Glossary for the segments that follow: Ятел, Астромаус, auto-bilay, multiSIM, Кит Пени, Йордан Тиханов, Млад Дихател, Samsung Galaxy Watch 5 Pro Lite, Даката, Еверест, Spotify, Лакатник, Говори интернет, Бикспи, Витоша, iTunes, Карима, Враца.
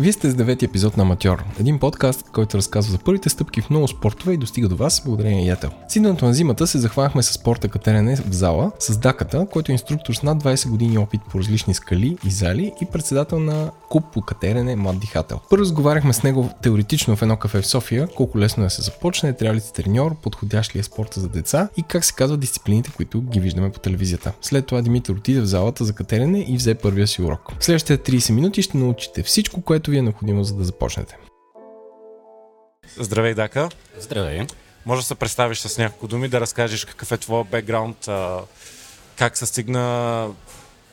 Вие сте с 9-ти епизод на Аматьор, един подкаст, който разказва за първите стъпки в много спортове и достига до вас благодарение на Ятел. С идването на зимата се захванахме с спорта катерене в зала с Даката, който е инструктор с над 20 години опит по различни скали и зали и председател на клуб по катерене Млад Дихател. Първо разговаряхме с него теоретично в едно кафе в София, колко лесно да се започне, трябва ли си треньор, подходящ ли е спорта за деца и как се казват дисциплините, които ги виждаме по телевизията. След това Димитър отиде в залата за катерене и взе първия си урок. В следващите 30 минути ще научите всичко, което ви е необходимо, за да започнете. Здравей, Дака. Здравей. Може да се представиш с няколко думи, да разкажеш какъв е твой бекграунд, как се стигна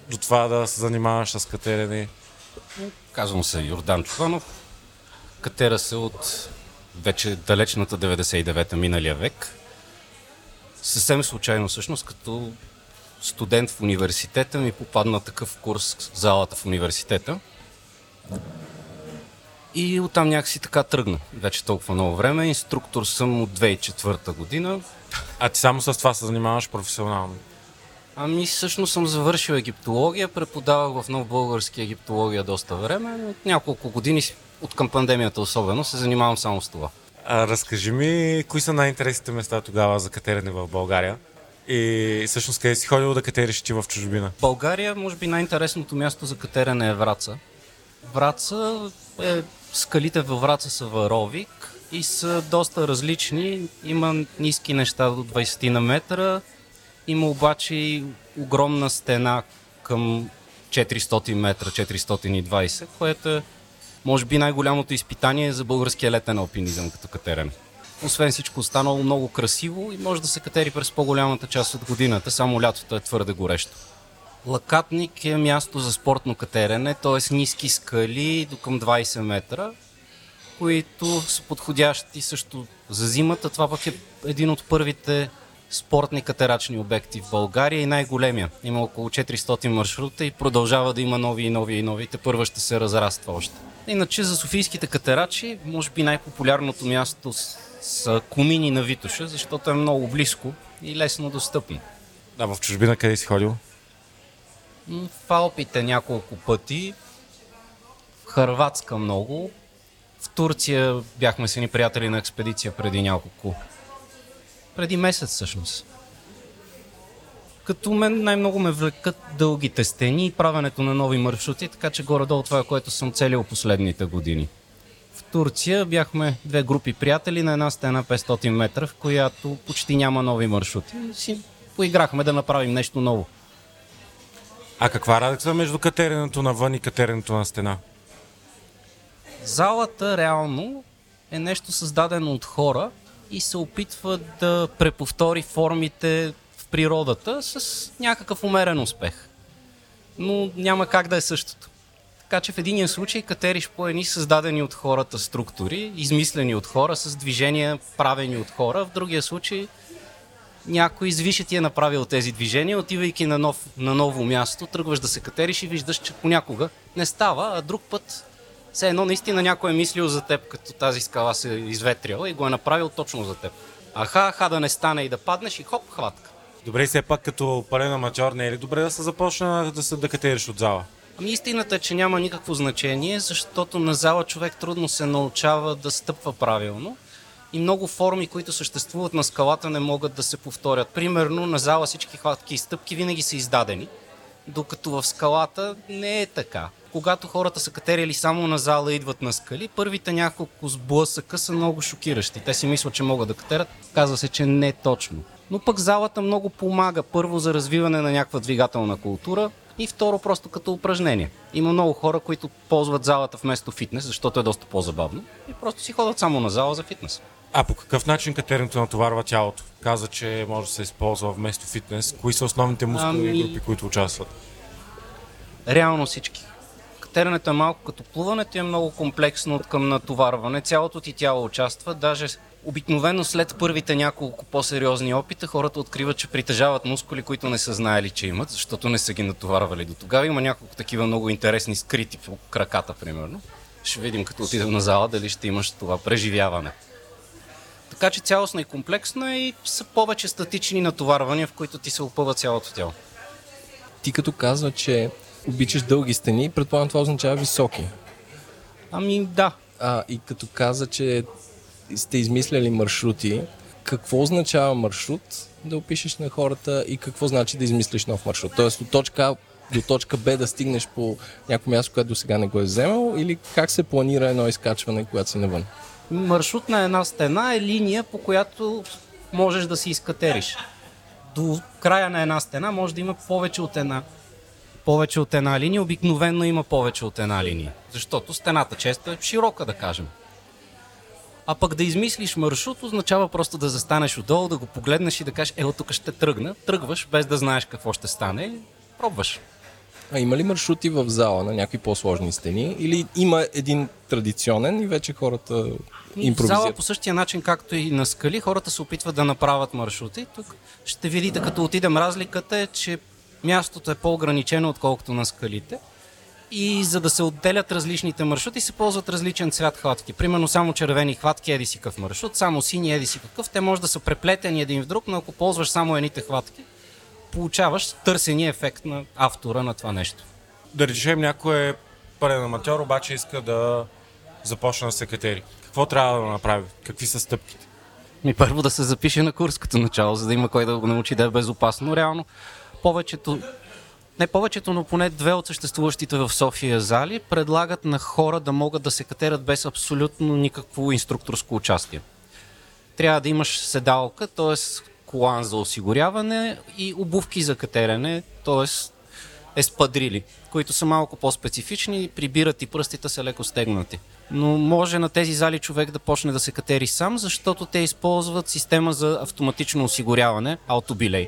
до това да се занимаваш с катерене? Казвам се Йордан Тиханов. Катера се от вече далечната 99-та миналия век. Съвсем случайно всъщност, като студент в университета ми попадна такъв курс в залата в университета. И оттам някакси така тръгна. Вече толкова много време. Инструктор съм от 2004 година. А ти само с това се занимаваш професионално? Ами всъщност съм завършил египтология. Преподавах в Нов български египтология доста време. От няколко години, от към пандемията особено, се занимавам само с това. Разкажи ми, кои са най-интересните места тогава за катерене в България? И всъщност къде си ходил да катериш ти в чужбина? В България, може би най-интересното място за катерене е Враца. Враца е... Скалите във Враца са варовик и са доста различни. Има ниски неща до 20 на метра, има обаче и огромна стена към 400 метра, 420, което е, може би, най-голямото изпитание за българския летен алпинизъм като катерене. Освен всичко останало много красиво и може да се катери през по-голямата част от годината, само лятото е твърде горещо. Лакатник е място за спортно катерене, т.е. ниски скали до към 20 метра, които са подходящи също за зимата. Това пък е един от първите спортни катерачни обекти в България и най-големия. Има около 400 маршрута и продължава да има нови. Тепърва ще се разраства още. Иначе за софийските катерачи, може би най-популярното място са Комини на Витоша, защото е много близко и лесно достъпно. А в чужбина къде си ходил? В Алпите няколко пъти, Хърватска много, в Турция бяхме с едни приятели на експедиция преди месец всъщност. Като мен най-много ме влекат дългите стени и правенето на нови маршрути, така че горе-долу това е, което съм целил последните години. В Турция бяхме две групи приятели на една стена 500 метра, в която почти няма нови маршрути. Си поиграхме да направим нещо ново. А каква разлика между катеренето навън и катеренето на стена? Залата реално е нещо създадено от хора и се опитва да преповтори формите в природата с някакъв умерен успех. Но няма как да е същото. Така че в единия случай катериш по едни създадени от хората структури, измислени от хора, с движения правени от хора. В другия случай... някой извише ти е направил тези движения, отивайки на ново място, тръгваш да се катериш и виждаш, че понякога не става, а друг път все едно наистина някой е мислил за теб, като тази скала се е изветрила и го е направил точно за теб. Аха да не стане и да паднеш и хоп, хватка. Добре, все пак като пълен аматьор не е ли добре да се започна да катериш от зала? Ами истината е, че няма никакво значение, защото на зала човек трудно се научава да стъпва правилно. И много форми, които съществуват на скалата, не могат да се повторят. Примерно на зала всички хватки и стъпки винаги са издадени, докато в скалата не е така. Когато хората са катерили само на зала и идват на скали, първите няколко сблъсъка са много шокиращи. Те си мислят, че могат да катерят. Казва се, че не точно. Но пък залата много помага. Първо за развиване на някаква двигателна култура и второ просто като упражнение. Има много хора, които ползват залата вместо фитнес, защото е доста по-забавно и просто си ходят само на зала за фитнес. А по какъв начин катеренето натоварва тялото? Каза, че може да се използва вместо фитнес. Кои са основните мускулни групи, които участват? Реално всички. Катеренето е малко като плуването и е много комплексно от към натоварване. Цялото ти тяло участва. Даже обикновено след първите няколко по-сериозни опита хората откриват, че притежават мускули, които не са знаели, че имат, защото не са ги натоварвали до тогава. Има няколко такива много интересни скрити по краката, примерно. Ще видим като отидем на зала дали ще имаш това преживяване. Така че цялостна и комплексна и са повече статични натоварвания, в които ти се опъва цялото тяло. Ти като казва, че обичаш дълги стени, предполагам това означава високи. Ами да. И като каза, че сте измисляли маршрути, какво означава маршрут да опишеш на хората и какво значи да измислиш нов маршрут? Тоест от точка А до точка Б да стигнеш по някое място, което до сега не го е вземал, или как се планира едно изкачване, когато си навън? Маршрут на една стена е линия, по която можеш да си изкатериш. До края на една стена може да има повече от една линия. Обикновено има повече от една линия, защото стената често е широка, да кажем. А пък да измислиш маршрут означава просто да застанеш отдолу, да го погледнеш и да кажеш, ето тук ще тръгна. Тръгваш без да знаеш какво ще стане, пробваш. А има ли маршрути в зала на някакви по-сложни стени? Или има един традиционен и вече хората импровизират? В зала по същия начин, както и на скали, хората се опитват да направят маршрути. Тук ще видите, като отидем, разликата е, че мястото е по-ограничено, отколкото на скалите. И за да се отделят различните маршрути, се ползват различен цвят хватки. Примерно само червени хватки, еди си какъв маршрут, само сини, еди си какъв. Те може да са преплетени един в друг, но ако ползваш само едните хватки, получаваш търсения ефект на автора на това нещо. Да речем, някой е пълен аматьор, обаче иска да започне да се катери. Какво трябва да направи? Какви са стъпките? И първо да се запише на курс като начало, за да има кой да го научи да е безопасно. Реално повечето, но поне две от съществуващите в София зали предлагат на хора да могат да се катерат без абсолютно никакво инструкторско участие. Трябва да имаш седалка, т.е. колан за осигуряване и обувки за катерене, т.е. еспадрили, които са малко по-специфични, прибират и пръстите са леко стегнати. Но може на тези зали човек да почне да се катери сам, защото те използват система за автоматично осигуряване, auto-bilay,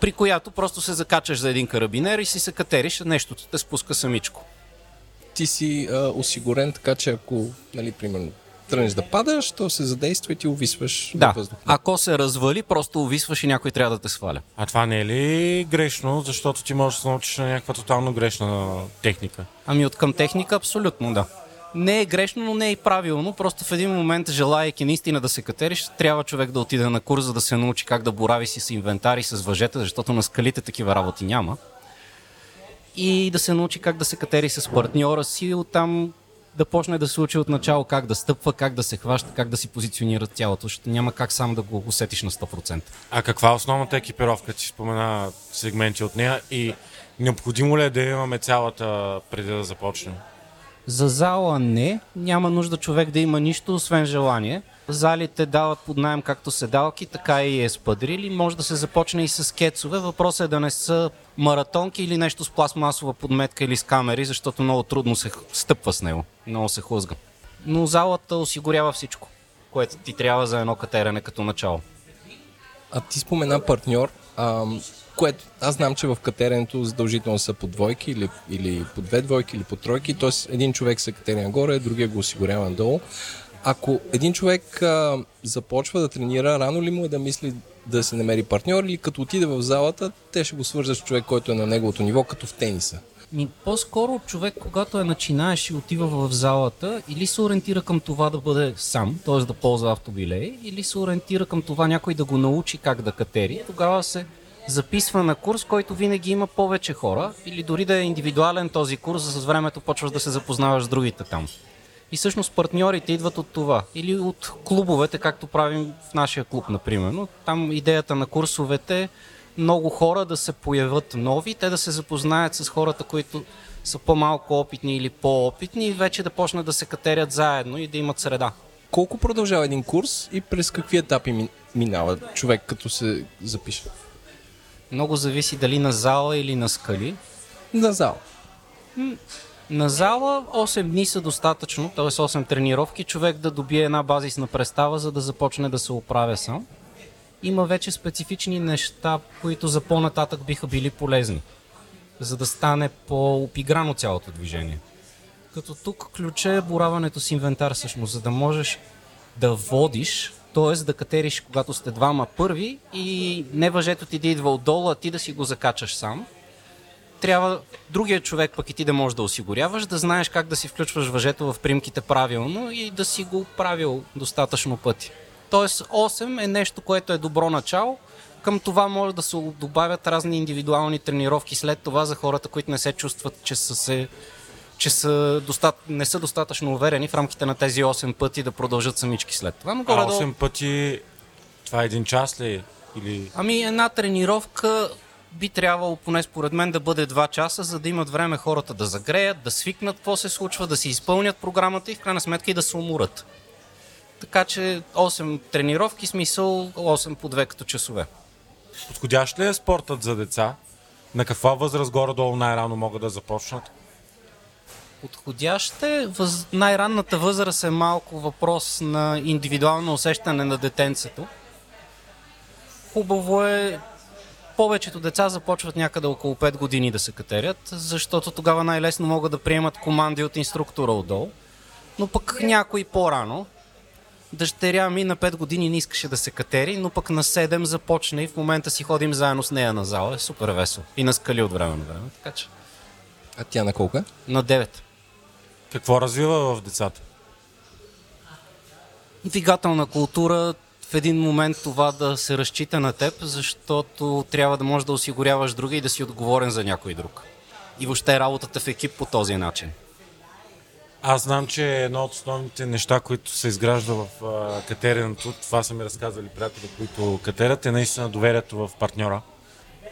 при която просто се закачаш за един карабинер и си се катериш, нещото те спуска самичко. Ти си осигурен, така че ако, примерно, тръгнеш да падаш, то се задейства и ти увисваш във въздуха. Ако се развали, просто увисваш и някой трябва да те сваля. А това не е ли грешно, защото ти можеш да се научиш на някаква тотално грешна техника? Ами от към техника абсолютно да. Не е грешно, но не е и правилно. Просто в един момент, желаейки наистина да се катериш, трябва човек да отиде на курс, за да се научи как да борави си с инвентари, с въжета, защото на скалите такива работи няма. И да се научи как да се катери с партньора си, оттам да почне да се учи от начало как да стъпва, как да се хваща, как да си позиционира тялото, защото няма как сам да го усетиш на 100%. А каква е основната екипировка? Ти спомена сегменти от нея и необходимо ли е да имаме цялата преди да започнем? За зала не, няма нужда човек да има нищо, освен желание. Залите дават под наем както седалки, така и еспадрили. Може да се започне и с кецове. Въпросът е да не са маратонки или нещо с пластмасова подметка или с камери, защото много трудно се стъпва с него, много се хлъзга. Но залата осигурява всичко, което ти трябва за едно катерене като начало. А ти спомена партньор, което аз знам, че в катеренето задължително са по двойки или по две двойки или по тройки, т.е. един човек се катери нагоре, другия го осигурява надолу. Ако един човек започва да тренира, рано ли му е да мисли да се намери партньор или като отиде в залата, те ще го свържат с човек, който е на неговото ниво, като в тениса? По-скоро човек, когато е начинаеш и отива в залата, или се ориентира към това да бъде сам, т.е. да ползва автобилей, или се ориентира към това някой да го научи как да катери, тогава се записва на курс, който винаги има повече хора, или дори да е индивидуален този курс, за времето почваш да се запознаваш с другите там. И всъщност партньорите идват от това. Или от клубовете, както правим в нашия клуб, например. Но там идеята на курсовете е много хора да се появят нови, те да се запознаят с хората, които са по-малко опитни или по-опитни и вече да почнат да се катерят заедно и да имат среда. Колко продължава един курс и през какви етапи минава човек, като се запише? Много зависи дали на зала или на скали. На зала. На зала 8 дни са достатъчно, т.е. 8 тренировки, човек да добие една базисна представа, за да започне да се оправя сам. Има вече специфични неща, които за по-нататък биха били полезни, за да стане по-опиграно цялото движение. Като тук ключа е бораването с инвентар всъщност, за да можеш да водиш, т.е. да катериш, когато сте двама първи и не въжето ти да идва отдолу, а ти да си го закачаш сам. Трябва другия човек, пък и ти да можеш да осигуряваш, да знаеш как да си включваш въжето в примките правилно и да си го правил достатъчно пъти. Тоест 8 е нещо, което е добро начало. Към това може да се добавят разни индивидуални тренировки след това за хората, които не се чувстват, че са се че са не са достатъчно уверени в рамките на тези 8 пъти да продължат самички след това. Но 8 пъти, това е един час ли? Или... Ами една тренировка би трябвало, поне според мен, да бъде 2 часа, за да имат време хората да загреят, да свикнат какво се случва, да си изпълнят програмата и в крайна сметка и да се уморят. Така че 8 тренировки, смисъл 8 по 2 като часове. Подходящ ли е спортът за деца? На каква възраст горе-долу най-рано могат да започнат? Подходящ е. Най-ранната възраст е малко въпрос на индивидуално усещане на детенцето. Хубаво е, повечето деца започват някъде около 5 години да се катерят, защото тогава най-лесно могат да приемат команди от инструктора отдолу, но пък някой по-рано. Дъщеря ми на 5 години не искаше да се катери, но пък на 7 започна и в момента си ходим заедно с нея на зала. Е супер весело. И на скали от време на време. Така че. А тя на колко е? На 9. Какво развива в децата? Двигателна култура, в един момент това да се разчита на теб, защото трябва да можеш да осигуряваш друга и да си отговорен за някой друг. И въобще работата в екип по този начин. Аз знам, че едно от основните неща, които се изгражда в катеренето, това са ми разказвали приятели, които катерят, е наистина доверието в партньора.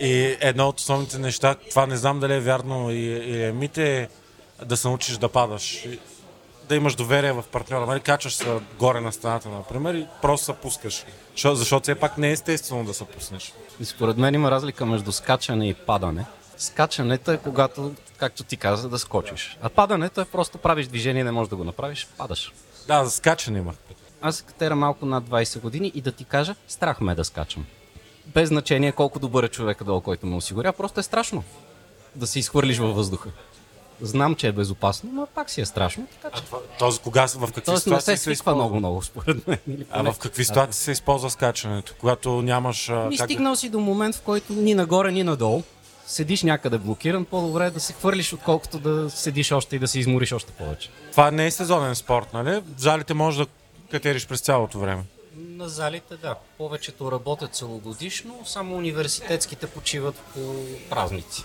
И едно от основните неща, това не знам дали е вярно и е мит, е да се научиш да падаш. Да имаш доверие в партньора. Нали, качаш се горе на стената, например, и просто се пускаш. Защото все пак не е естествено да се пуснеш. И според мен има разлика между скачане и падане. Скачането е когато, както ти каза, да скочиш. А падането е просто правиш движение, не можеш да го направиш, падаш. Да, за скачане имах. Аз катера малко над 20 години и да ти кажа, страх ме да скачам. Без значение колко добър е човека долу, който ме осигуря, просто е страшно да се изхвърлиш във въздуха. Знам, че е безопасно, но пак си е страшно. Така че... Тоест, кога, в какви ситуации се използва? Много-много, според мен. А в какви ситуации се използва скачането? Когато нямаш... Стигнал си до момент, в който ни нагоре, ни надолу. Седиш някъде блокиран, по-добре е да се хвърлиш, отколкото да седиш още и да се измориш още повече. Това не е сезонен спорт, нали? Залите можеш да катериш през цялото време. На залите, да. Повечето работят целогодишно, само университетските почиват по празници.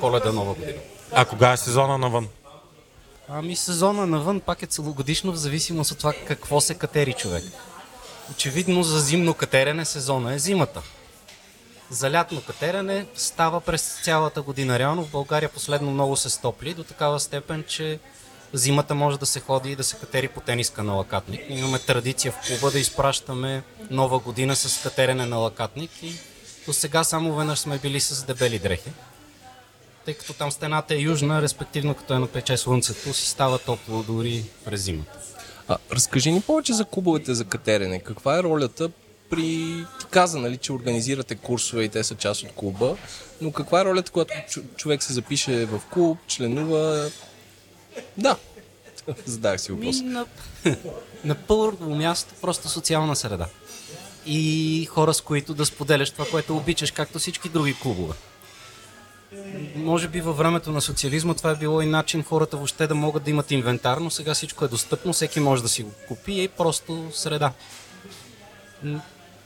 Коледа, Нова година. А кога е сезона навън? Ами сезона навън пак е целогодишно, в зависимост от това какво се катери човек. Очевидно за зимно катерене сезона е зимата. За лятно катерене става през цялата година. Реално в България последно много се стопли до такава степен, че зимата може да се ходи и да се катери по тениска на лакатник. Имаме традиция в клуба да изпращаме нова година с катерене на лакатник и до сега само веднъж сме били с дебели дрехи. Тъй като там стената е южна, респективно като е напече слънцето, си става топло дори през зимата. Разкажи ни повече за клубовете за катерене. Каква е ролята? Ти каза, нали, че организирате курсове и те са част от клуба, но каква е ролята, когато човек се запише в клуб, членува? Да, задах си въпрос. На първо място просто социална среда и хора, с които да споделяш това, което обичаш, както всички други клубове. Може би във времето на социализма това е било и начин хората въобще да могат да имат инвентар, но сега всичко е достъпно, всеки може да си го купи и просто среда.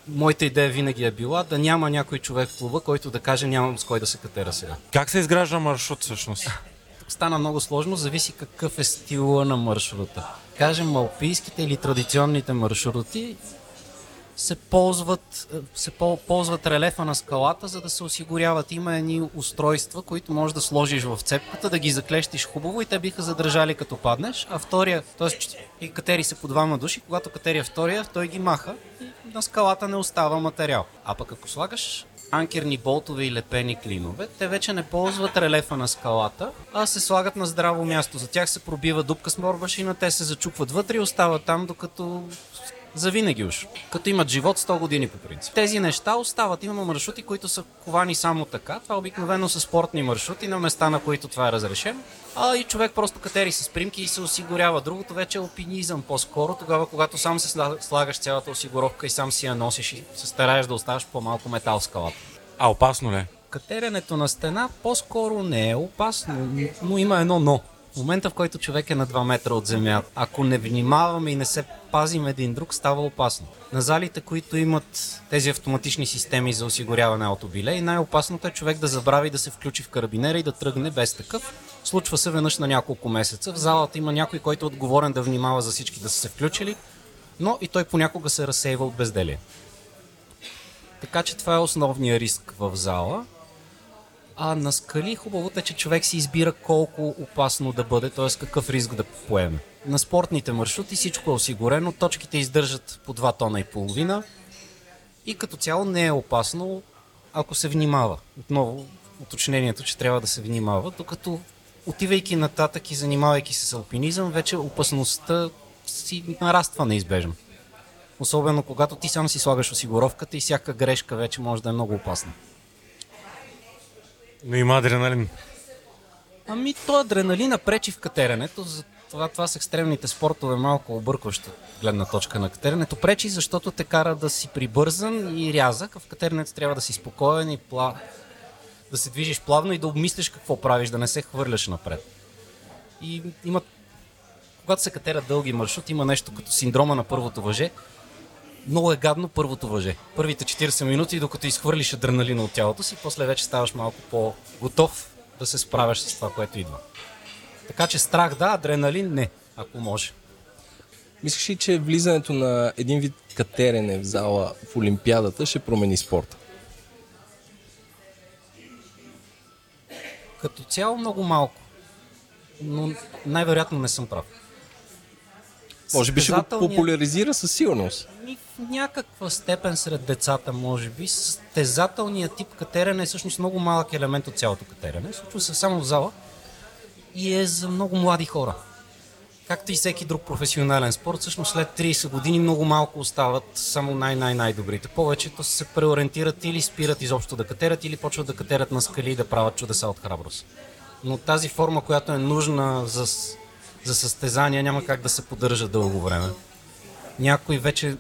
Моята идея винаги е била да няма някой човек в клуба, който да каже нямам с кой да се катера сега. Как се изгражда маршрут всъщност? Стана много сложно, зависи какъв е стила на маршрута. Кажем, алпийските или традиционните маршрути се ползват релефа на скалата, за да се осигуряват. Има едни устройства, които можеш да сложиш в цепката, да ги заклещиш хубаво и те биха задържали като паднеш, а втория, т.е. катери се по двама души, когато катеря втория, той ги маха и на скалата не остава материал. А пък ако слагаш анкерни болтове и лепени клинове, те вече не ползват релефа на скалата, а се слагат на здраво място. За тях се пробива дупка с морбашина, те се зачупват вътре и остават там, докато... Завинаги уж. Като имат живот 100 години по принцип. Тези неща остават. Имаме маршрути, които са ковани само така. Това обикновено са спортни маршрути на места, на които това е разрешено. А и човек просто катери с примки и се осигурява. Другото вече е алпинизъм по-скоро. Тогава, когато сам се слагаш цялата осигуровка и сам си я носиш и се стараеш да оставаш по-малко метал в скалата. А опасно ли? Катеренето на стена по-скоро не е опасно, но има едно но. В момента, в който човек е на 2 метра от земята, ако не внимаваме и не се пазим един друг, става опасно. На залите, които имат тези автоматични системи за осигуряване auto-bilay, най-опасното е човек да забрави да се включи в карабинера и да тръгне без такъв. Случва се веднъж на няколко месеца. В залата има някой, който е отговорен да внимава за всички да са се включили, но и той понякога се разсейва от безделие. Така че това е основният риск в зала. А на скали хубавото е, че човек си избира колко опасно да бъде, т.е. какъв риск да поеме. На спортните маршрути всичко е осигурено, точките издържат по 2 тона и половина и като цяло не е опасно, ако се внимава. Отново уточнението, че трябва да се внимава, докато отивайки нататък и занимавайки се с алпинизъм, вече опасността си нараства неизбежно. Особено когато ти сам си слагаш осигуровката и всяка грешка вече може да е много опасна. Но има адреналин. Ами то адреналина пречи в катеренето, затова това с екстремните спортове малко объркващо гледна точка на катеренето. Пречи, защото те кара да си прибързан и рязък, а в катеренето трябва да си спокоен и да се движиш плавно и да обмислиш какво правиш, да не се хвърляш напред. И има... Когато се катерят дълги маршрути, има нещо като синдрома на първото въже. Много е гадно първото въже. Първите 40 минути, докато изхвърлиш адреналина от тялото си, после вече ставаш малко по-готов да се справяш с това, което идва. Така че страх да, адреналин не, ако може. Мислиш ли, че влизането на един вид катерене в зала в Олимпиадата ще промени спорта? Като цяло много малко, но най-вероятно не съм прав. Може би ще го популяризира със сигурност. В някаква степен сред децата, може би, състезателният тип катерене е всъщност много малък елемент от цялото катерене. Случва се само в зала и е за много млади хора. Както и всеки друг професионален спорт, всъщност след 30 години много малко остават само най-добрите. Повечето се преориентират или спират изобщо да катерят, или почват да катерят на скали и да правят чудеса от храброст. Но тази форма, която е нужна за състезания, няма как да се поддържа дълго време. Някой вече,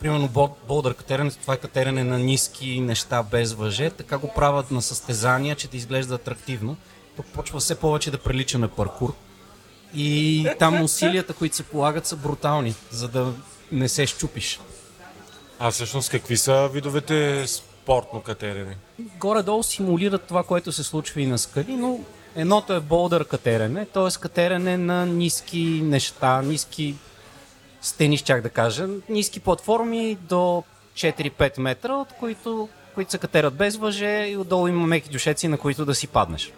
примерно болдър катеренето, това е катерене на ниски неща без въже, така го правят на състезания, че да изглежда атрактивно. Тук почва все повече да прилича на паркур. И там усилията, които се полагат, са брутални, за да не се щупиш. А всъщност какви са видовете спортно катерене? Горе-долу симулират това, което се случва и на скали, но едното е болдър катерене, т.е. катерене на ниски неща, ниски стени, щях да кажа, ниски платформи до 4-5 метра, от които се катерят без въже и отдолу има меки дюшеци, на които да си паднеш.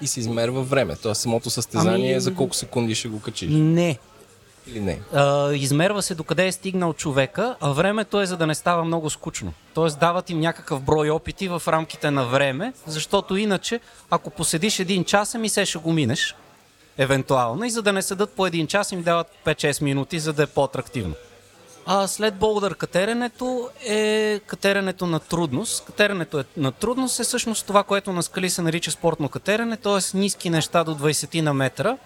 И се измерва време, т.е. самото състезание за колко секунди ще го качиш. Не. Или не? Измерва се докъде е стигнал човека, а времето е за да не става много скучно. Тоест дават им някакъв брой опити в рамките на време, защото иначе, ако поседиш един час, се ще го минеш. Евентуално, и за да не седат по един час, им дават 5-6 минути, за да е по-атрактивно. А след болдър катеренето е катеренето на трудност. Катеренето на трудност е всъщност това, което на скали се нарича спортно катерене, т.е. ниски неща до 20 на метра,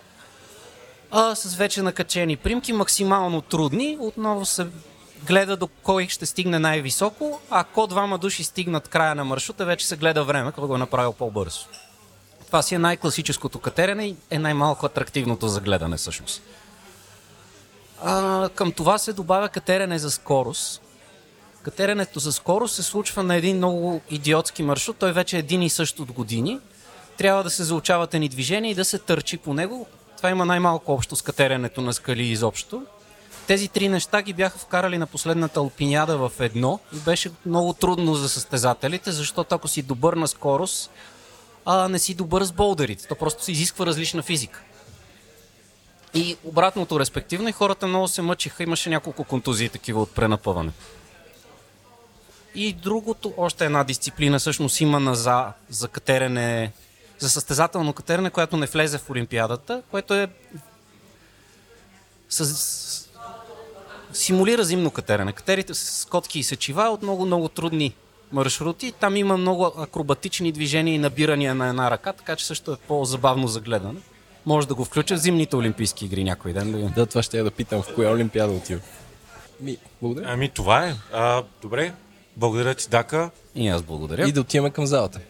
а с вече накачени примки, максимално трудни. Отново се гледа до кой ще стигне най-високо. Ако двама души стигнат края на маршрута, вече се гледа време, какво го е направил по-бързо. Това си е най-класическото катерене и е най-малко атрактивното за гледане всъщност. Към това се добавя катерене за скорост. Катеренето за скорост се случва на един много идиотски маршрут. Той вече е един и същ от години. Трябва да се заучават едни движения и да се търчи по него. Това има най-малко общо с катеренето на скали изобщо. Тези три неща ги бяха вкарали на последната алпиняда в едно. И беше много трудно за състезателите, защото ако си добър на скорост, не си добър с болдерите. То просто се изисква различна физика. И обратното, респективно, и хората много се мъчиха. Имаше няколко контузии такива от пренапъване. И другото, още една дисциплина всъщност има за катерене, за състезателно катерене, която не влезе в Олимпиадата, което е симулира зимно катерене. Катерите с котки и сечива от много трудни маршрути. Там има много акробатични движения и набирания на една ръка, така че също е по-забавно за гледане. Може да го включа в зимните олимпийски игри някой ден. Да, това ще я да питам, в коя олимпиада отива. Благодаря. Ами това е. Добре, благодаря ти, Дака. И аз благодаря. И да отиваме към залата.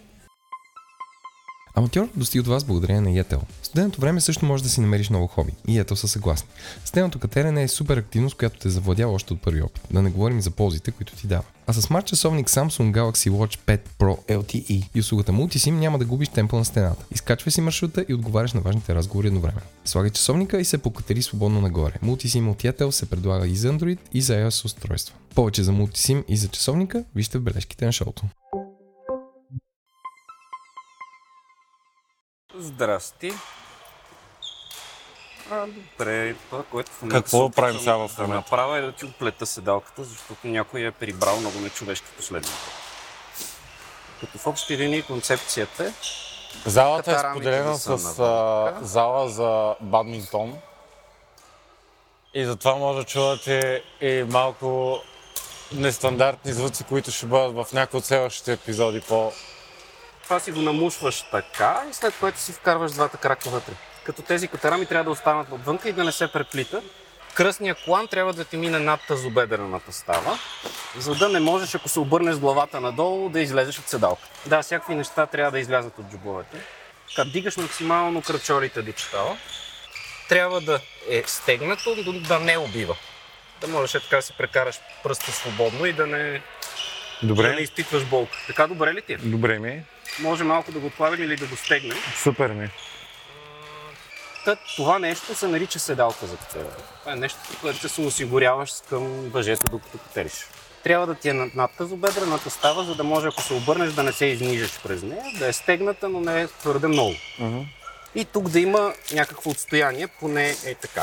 Аматьор достига от вас благодарение на Ятел. В студеното време също можеш да си намериш ново хоби. И Ятел са съгласни. Студеното катерене е супер активност, която те завладява още от първи опит. Да не говорим за ползите, които ти дава. А с смарт часовник Samsung Galaxy Watch 5 Pro LTE и услугата multiSIM няма да губиш темпа на стената. Изкачвай си маршрута и отговаряш на важните разговори едновременно. Слагай часовника и се покатери свободно нагоре. MultiSIM от Ятел се предлага и за Android, и за iOS устройства. Повече за MultiSIM и за часовника вижте в бележките на шоуто. Здрасти. Това, което в момента какво правим сега в момента? Да направя е да ти оплета седалката, защото някой я е прибрал много нечовешки последно. Като в общи линии концепцията е... Залата е споделена с зала за бадминтон. И затова може да чувате и малко нестандартни звуци, които ще бъдат в някои от следващите епизоди по... Това си го намушваш така и след което си вкарваш двата крака вътре. Като тези катерами трябва да останат отвънка и да не се преплитат. Кръстният колан трябва да ти мине над тазобедрената става, за да не можеш, ако се обърнеш главата надолу, да излезеш от седалка. Да, всякакви неща трябва да излязат от джобовете. Като дигаш максимално кръчорите до читала, трябва да е стегнато, да не убива. Да можеш така да си прекараш пръста свободно и да не... Добре. Да не изпитваш болка. Така добре ли ти? Добре ми е. Може малко да го отплавим или да го стегнем. Супер ми. Това нещо се нарича седалка за катерене. Това е нещо, което се осигуряваш към въжето, докато катериш. Трябва да ти е над тазобедрената става, за да може, ако се обърнеш, да не се изнижеш през нея, да е стегната, но не е твърде много. Uh-huh. И тук да има някакво отстояние, поне е така.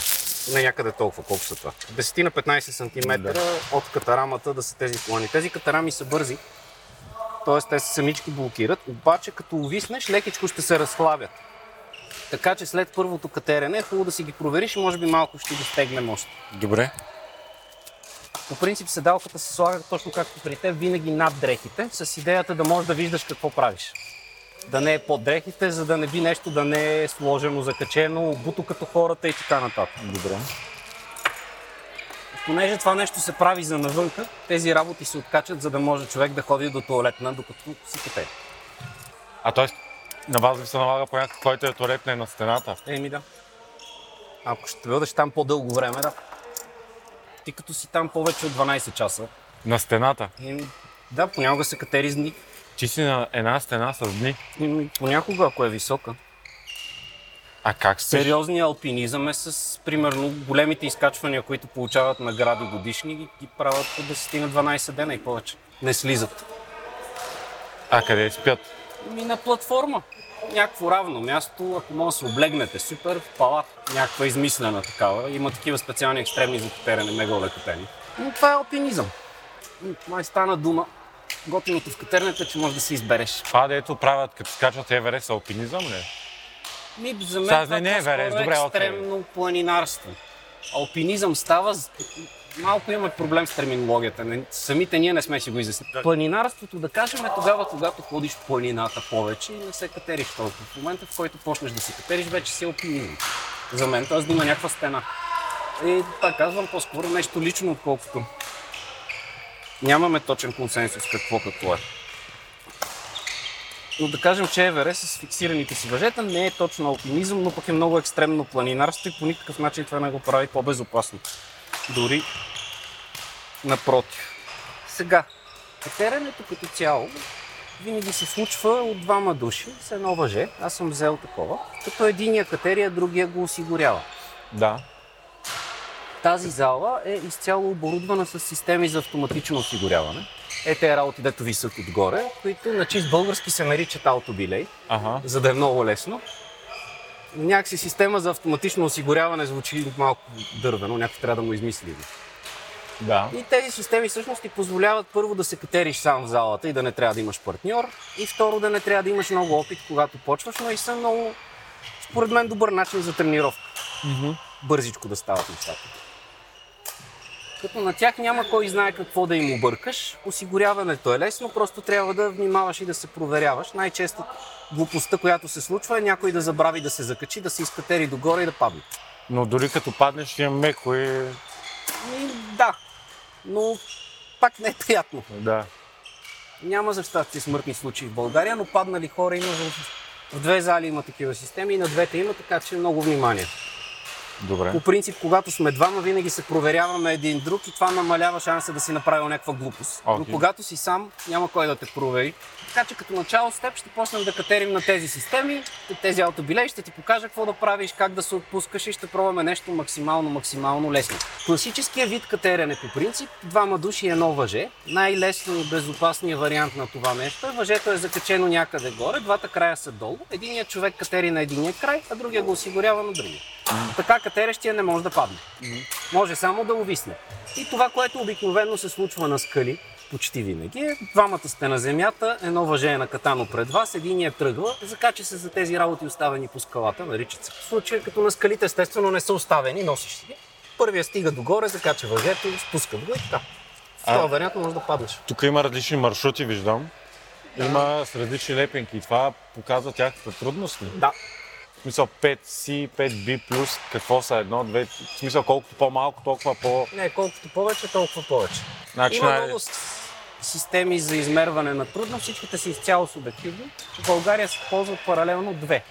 Не някъде толкова, колко са това. 10 на 15 см от катарамата да са тези колани. Тези катарами са бързи, т.е. те самички блокират, обаче като увиснеш, лекичко ще се разхлабят. Така че след първото катерене е хубаво да си ги провериш и може би малко ще ги стегнем още. Добре. По принцип седалката се слага точно както при теб, винаги над дрехите, с идеята да можеш да виждаш какво правиш. Да не е под дрехите, за да не би нещо да не е сложено, закачено, обуто като хората и така нататък. Добре. Понеже това нещо се прави за навънка, тези работи се откачат, за да може човек да ходи до тоалетна, докато си катери. А т.е. на вас ли се налага по някакъв, който е тоалетна на стената? Еми да. Ако ще бъдеш там по-дълго време, да. Ти като си там повече от 12 часа. На стената? Еми да, понякога се катери с дни. Ти си на една стена с дни? Еми понякога, ако е висока. А как спиш? Сериозният алпинизъм е с, примерно, големите изкачвания, които получават награди годишни, ги правят по 10 на 12 дена и повече. Не слизат. А къде спят? Ми на платформа. Някакво равно място, ако може да се облегнете супер, в палат, някаква измислена такава. Има такива специални екстремни за катерене, мега олекотени. Но това е алпинизъм. Май стана дума. Готиното в катеренето е, че можеш да си избереш. Това дето правят като скачат Еверест, алпинизъм ли? За мен това не е екстремно планинарство. Алпинизъм става... Малко имаме проблем с терминологията. Самите ние не сме си го изяснили. Планинарството, да кажем, е тогава, когато ходиш в планината повече и не се катериш толкова. В момента, в който почнеш да се катериш, вече си алпинизъм. За мен т.е. да има някаква стена. И така казвам по-скоро нещо лично, отколкото. Нямаме точен консенсус какво е. Но да кажем, че Еверест с фиксираните си въжета не е точно алпинизъм, но пък е много екстремно планинарство и по никакъв начин това не го прави по-безопасно. Дори напротив. Сега, катеренето като цяло винаги се случва от двама души с едно въже. Аз съм взел такова, като единия катерия, другия го осигурява. Да. Тази зала е изцяло оборудвана с системи за автоматично осигуряване. Е те работи, дето висят отгоре, които на чист български се наричат auto-bilay, за да е много лесно. Някакси система за автоматично осигуряване звучи малко дървено, някой трябва да му измисли. Да. И тези системи всъщност ти позволяват първо да се катериш сам в залата и да не трябва да имаш партньор, и второ да не трябва да имаш много опит, когато почваш, но и са много, според мен, добър начин за тренировка. Mm-hmm. Бързичко да стават нещата. Като на тях няма кой знае какво да им объркаш. Осигуряването е лесно, просто трябва да внимаваш и да се проверяваш. Най-често глупостта, която се случва, е някой да забрави да се закачи, да се изкатери догоре и да падне. Но дори като паднеш, ще е меко и... Да, но пак не е приятно. Да. Няма за щастие смъртни случаи в България, но паднали хора има в В две зали има такива системи и на двете има, така че много внимание. Добре. По принцип, когато сме двама, винаги се проверяваме един друг и това намалява шанса да си направил някаква глупост. Okay. Но когато си сам, няма кой да те провери. Така че като начало с теб ще почнем да катерим на тези системи, на тези auto-bilay, ще ти покажа какво да правиш, как да се отпускаш и ще пробваме нещо максимално лесно. Класическия вид катерене по принцип, двама души и едно въже. Най-лесно и безопасният вариант на това нещо е въжето е закачено някъде горе, двата края са долу, единият човек катери на единия край, а другия го осигурява на другия. Така катерещия не може да падне, може само да увисне. И това, което обикновено се случва на скали, почти винаги е, двамата сте на земята, едно въже е накатано пред вас, единият тръгва, закача се за тези работи оставени по скалата, наричат се. В случая като на скалите естествено не са оставени, носиш си. Първия стига догоре, закача въжето, спуска го и така. В това вероятно може да паднеш. Тук има различни маршрути, виждам. Има с различни лепенки и това показва тяхната трудност ли? Да. В смисъл 5C, 5B+, какво са едно, две, в смисъл колкото по-малко, толкова по... Не, колкото повече, толкова повече. Значи, има много системи за измерване на трудност, всичките са изцяло субективни. В България се ползват паралелно две.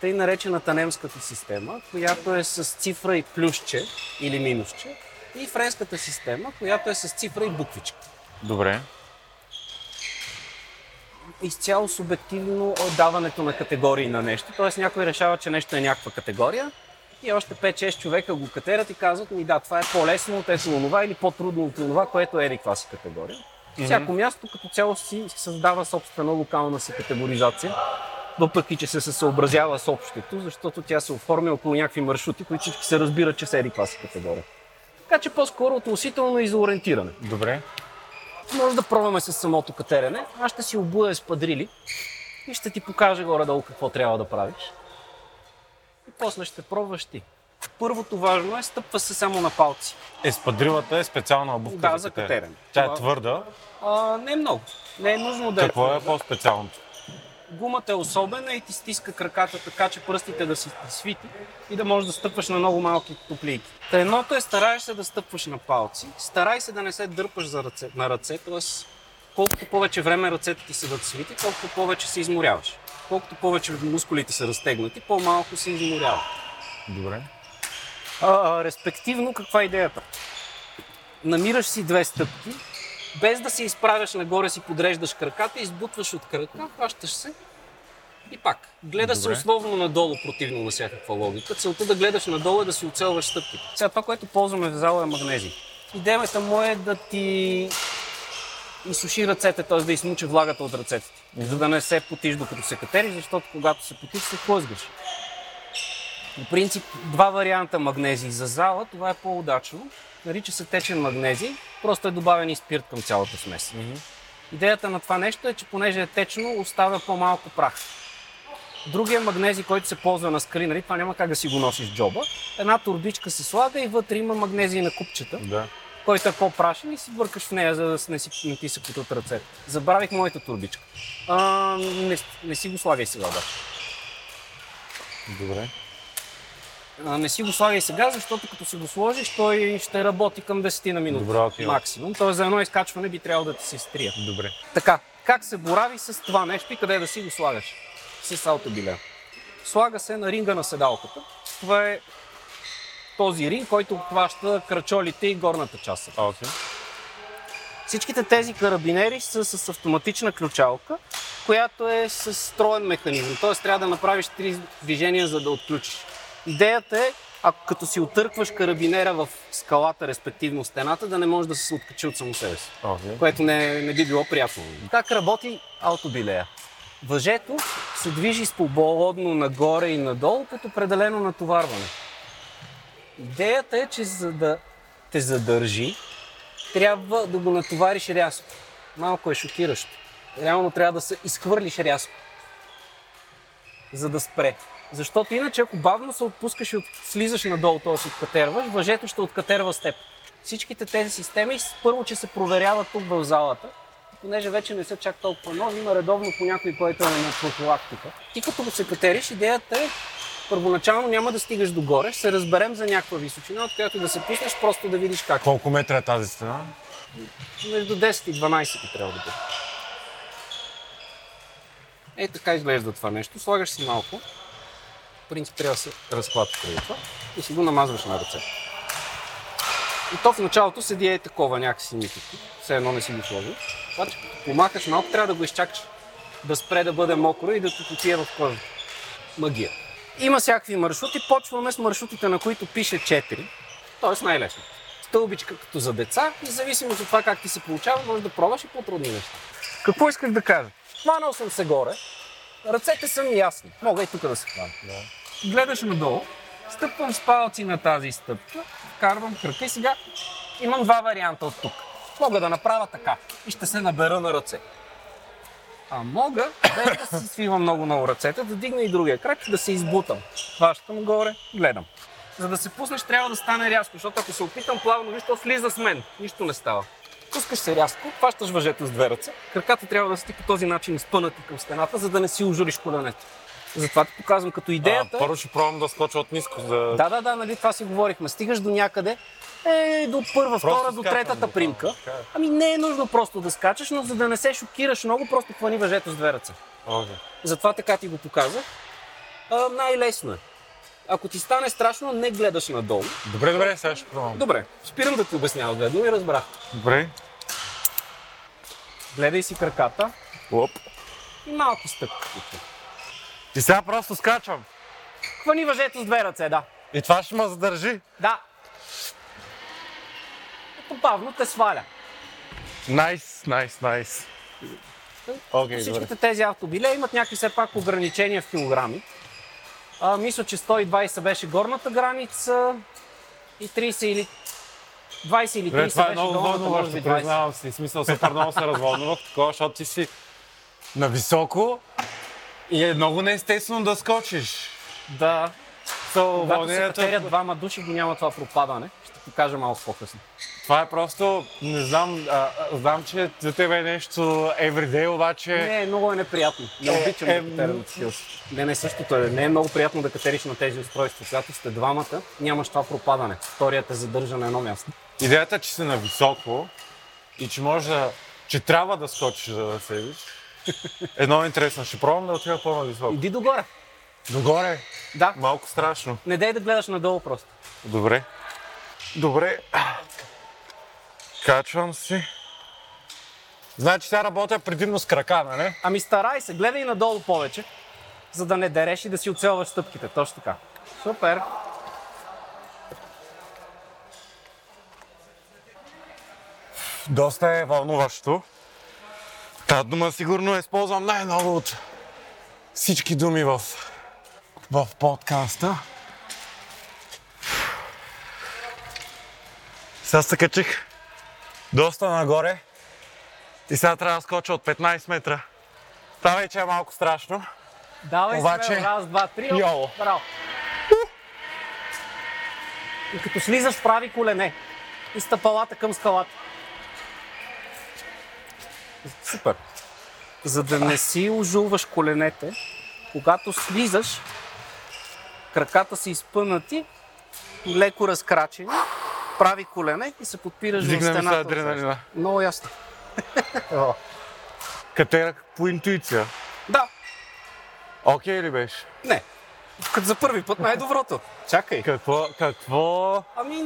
Тъй наречената немската система, която е с цифра и плюсче или минусче, и френската система, която е с цифра и буквичка. Добре. Изцяло субективно отдаването на категории на нещо, т.е. някой решава, че нещо е някаква категория и още 5-6 човека го катерят и казват ми да, това е по-лесно от това или по-трудно от това, което е рекла си категория. Всяко място като цяло си създава собствена локална си категоризация, въпреки че се съобразява с общото, защото тя се оформя около някакви маршрути, които всички се разбират, че са рекла си категория. Така че по-скоро относително и за ориентиране. Добре. Може да пробваме с самото катерене. Аз ще си обуя спадрили и ще ти покажа горе-долу какво трябва да правиш. И после ще пробваш ти. Първото важно е, стъпва се само на палци. Спадрилата е специална обувка за катерене. Тя е твърда? Не е много. Не е нужно да е твърда. Какво е по-специалното? Гумата е особена и ти стиска краката така, че пръстите да си свити и да можеш да стъпваш на много малки топлийки. Та едното е стараеш се да стъпваш на палци, старай се да не се дърпаш на ръце, т.е. колкото повече време ръцете ти се да свити, колкото повече се изморяваш. Колкото повече мускулите са разтегнати, по-малко се изморява. Добре. Респективно, каква е идеята? Намираш си две стъпки, без да се изправяш нагоре, си подреждаш краката, избутваш от крака, хващаш се и пак. Гледа Добре. Се основно надолу, противно на всякаква логика. Целта да гледаш надолу е да си уцелваш стъпките. Сега това, което ползваме в зала е магнезий. Идеята му е да ти изсуши ръцете, т.е. да измучи влагата от ръцете ти, за да не се потиш докато се катериш, защото когато се потиш се хлъзгаш. По принцип два варианта магнезий за зала, това е по-удачно. Нарича се течен магнезий, просто е добавен и спирт към цялата смес. Идеята на това нещо е, че понеже е течно, оставя по-малко прах. Другия магнезий, който се ползва на скали, нали, това няма как да си го носиш в джоба, една турбичка се слага и вътре има магнезий на купчета, който е по-прашен и си бъркаш в нея, за да не ти се потят ръцете. Забравих моята турбичка. Не си го слагай сега, да. Добре. Не си го слагай сега, защото като си го сложиш, той ще работи към 10 на минути максимум. Т.е. за едно изкачване би трябвало да ти се изтрия. Добре. Така, как се борави с това нещо и къде да си го слагаш? С auto-bilay. Слага се на ринга на седалката. Това е този ринг, който обхваща крачолите и горната част. Okay. Всичките тези карабинери са с автоматична ключалка, която е с строен механизъм. Т.е. трябва да направиш 3 движения, за да отключиш. Идеята е, ако като си отъркваш карабинера в скалата, респективно стената, да не може да се откачи от само себе си, което не би било приятно. Как работи auto-bilay? Въжето се движи свободно нагоре и надолу под определено натоварване. Идеята е, че за да те задържи, трябва да го натовариш рязко. Малко е шокиращо. Реално трябва да се изхвърлиш рязко, за да спре. Защото иначе, ако бавно се отпускаш и слизаш надолу, т.е. се откатерваш, въжето ще откатерва с теб. Всичките тези системи, първо, че се проверяват тук в залата, понеже вече не са чак толкова нови, има редовно по някой, който е на профилактика. Ти като го се катериш, идеята е, първоначално няма да стигаш догоре, ще се разберем за някаква височина, от която да се пуснеш, просто да видиш как. Колко метра е тази стена? Между 10 и 12 трябва да бъде. Е, така изглежда това нещо. Слагаш си малко. В принцип трябва да се разклати преди това и си го намазваш на ръце. И то в началото седи е такова някакси митики. Все едно не си го сложил. Обаче, като помахаш малко, трябва да го изчакаш да спре да бъде мокро и да ти потие в кожата. Магия. Има всякакви маршрути. Почваме с маршрутите, на които пише 4. Тоест най-лесно. Стълбичка като за деца, независимо от това как ти се получава, може да пробваш и по-трудни неща. Какво исках да кажа? Хванал съм се горе, ръцете са ми ясни. Мога и тук да се хвана. Yeah. Гледаш надолу, стъпвам с палци на тази стъпка, карвам кръка и сега имам два варианта от тук. Мога да направя така и ще се набера на ръце. А мога, без да си свивам много на ръцете, да дигна и другия крак, да се избутам. Хващам горе, гледам. За да се пуснеш, трябва да стане рязко, защото ако се опитам плавно, нищо слиза с мен, нищо не става. Пускаш се рязко, хващаш въжето с две ръце. Краката трябва да са ти по този начин изпънати към стената, за да не си ужуриш коленето. Затова ти показвам като идеята. Първо ще пробвам да скоча от ниско. Да, нали това си говорихме. Стигаш до някъде, до първа, просто втора, до третата примка. Ами не е нужно просто да скачаш, но за да не се шокираш много, просто хвани въжето с две ръце. Okay. Затова така ти го показах. Най-лесно е. Ако ти стане страшно, не гледаш надолу. Добре, сега ще пробвам. Добре, спирам да ти обяснявам две думи, разбрах. Добре. Гледай си краката. Оп. И малко стъпка. И сега просто скачам. Хвани въжето с две ръце, да. И това ще ме задържи? Да. Ето бавно те сваля. Найс. Окей, всичките добре. Тези автобиле имат някакви все пак ограничения в килограми. Мисля, че 120 беше горната граница и 30 или 20 или 30 беше горната, може би 20. Признавам си, смисъл супер много се развълнувах такова, защото ти си на високо и е много неестествено да скочиш. Да. Когато се катерят двама души, го няма това пропадане. Ще покажа малко по-късно. Това е просто, не знам, знам, че за тебе е нещо everyday, обаче... Не, много е неприятно. Не обичам да катеря от скилс. Не, същото е. Не е много приятно да катериш на тези устройства. Когато сте двамата, нямаш това пропадане. Вторият е задържа на едно място. Идеята е, че си на високо и че може да... че трябва да скочиш, за да седиш. Е много интересно. Ще пробвам да отива по-нависоко. Иди догоре. Догоре? Да. Малко страшно. Не дей да гледаш надолу просто. Добре. Качвам си. Значи сега работя предимно с крака, нали? Ами старай се, гледай надолу повече, за да не дереш и да си оцелваш стъпките, точно така. Супер! Доста е вълнуващо. Та дума сигурно използвам най-много от всички думи в подкаста. Сега се качих доста нагоре и сега трябва да скоча от 15 метра. Това вече е малко страшно. Давай смело, раз, два, три, йоло. Браво! И като слизаш прави колене и стъпалата към скалата. Супер! За да не си ожулваш коленете, когато слизаш, краката са изпънати, леко разкрачени, прави колене и се подпираш в стената. Дигна ми се адреналина. Много ясно. Катерах по интуиция? Да. Окей ли беше? Не. Като за първи път най-доброто. Чакай. Какво? Ами,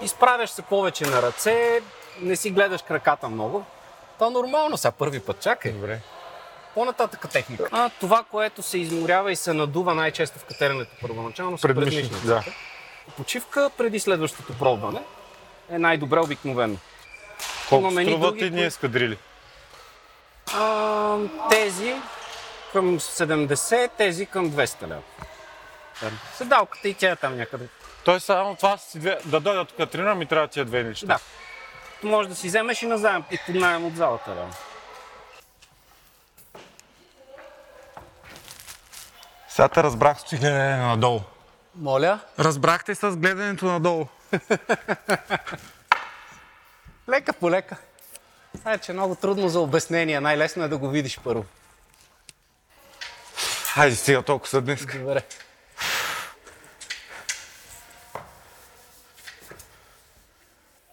изправяш се повече на ръце, не си гледаш краката много. Това нормално, сега първи път, чакай. Добре. По-нататъка техника. Това, което се изморява и се надува най-често в катеренето първоначално, са предмишниците. Да. Почивка преди следващото пробване е най-добре обикновено. Колко струват едни ескадрили? Тези към 70, тези към 200 лева. Седалката и тя е там някъде. Тоест само това да дойда от Катрина ми трябва тия две неща. Да. Може да си вземеш и назаем и под наем от залата. Реально. Сега те разбрах с гледането надолу. Моля? Разбрахте с гледането надолу. Лека по лека. Сега, че е много трудно за обяснение. Най-лесно е да го видиш първо. Хайде стига толкова са днес. Добре.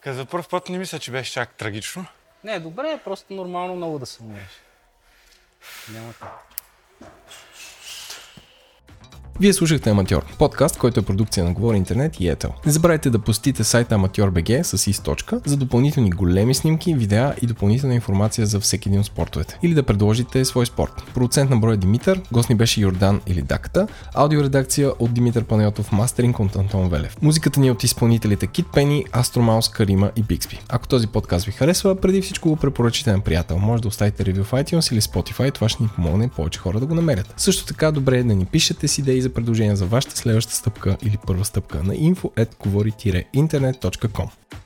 За първ път не мисля, че беше чак трагично. Не, добре, просто нормално много да се умееш. Няма как. Вие слушахте Аматьор, подкаст, който е продукция на Говори интернет и Ятел. Не забравяйте да посетите сайта amateur.bg с източка за допълнителни големи снимки, видеа и допълнителна информация за всеки един от спортовете. Или да предложите свой спорт. Продуцент на броя Димитър, гост ни беше Йордан или Даката, аудиоредакция от Димитър Панайотов, мастеринг от Антон Велев. Музиката ни е от изпълнителите Кит Пени, Астромаус, Карима и Бикспи. Ако този подкаст ви харесва, преди всичко го препоръчите на приятел. Може да оставите ревю в iTunes или Spotify, това ще ни помогне повече хора да го намерят. Също така добре е да ни пишете си идеи за предложения за вашата следваща стъпка или първа стъпка на info@govori-internet.com.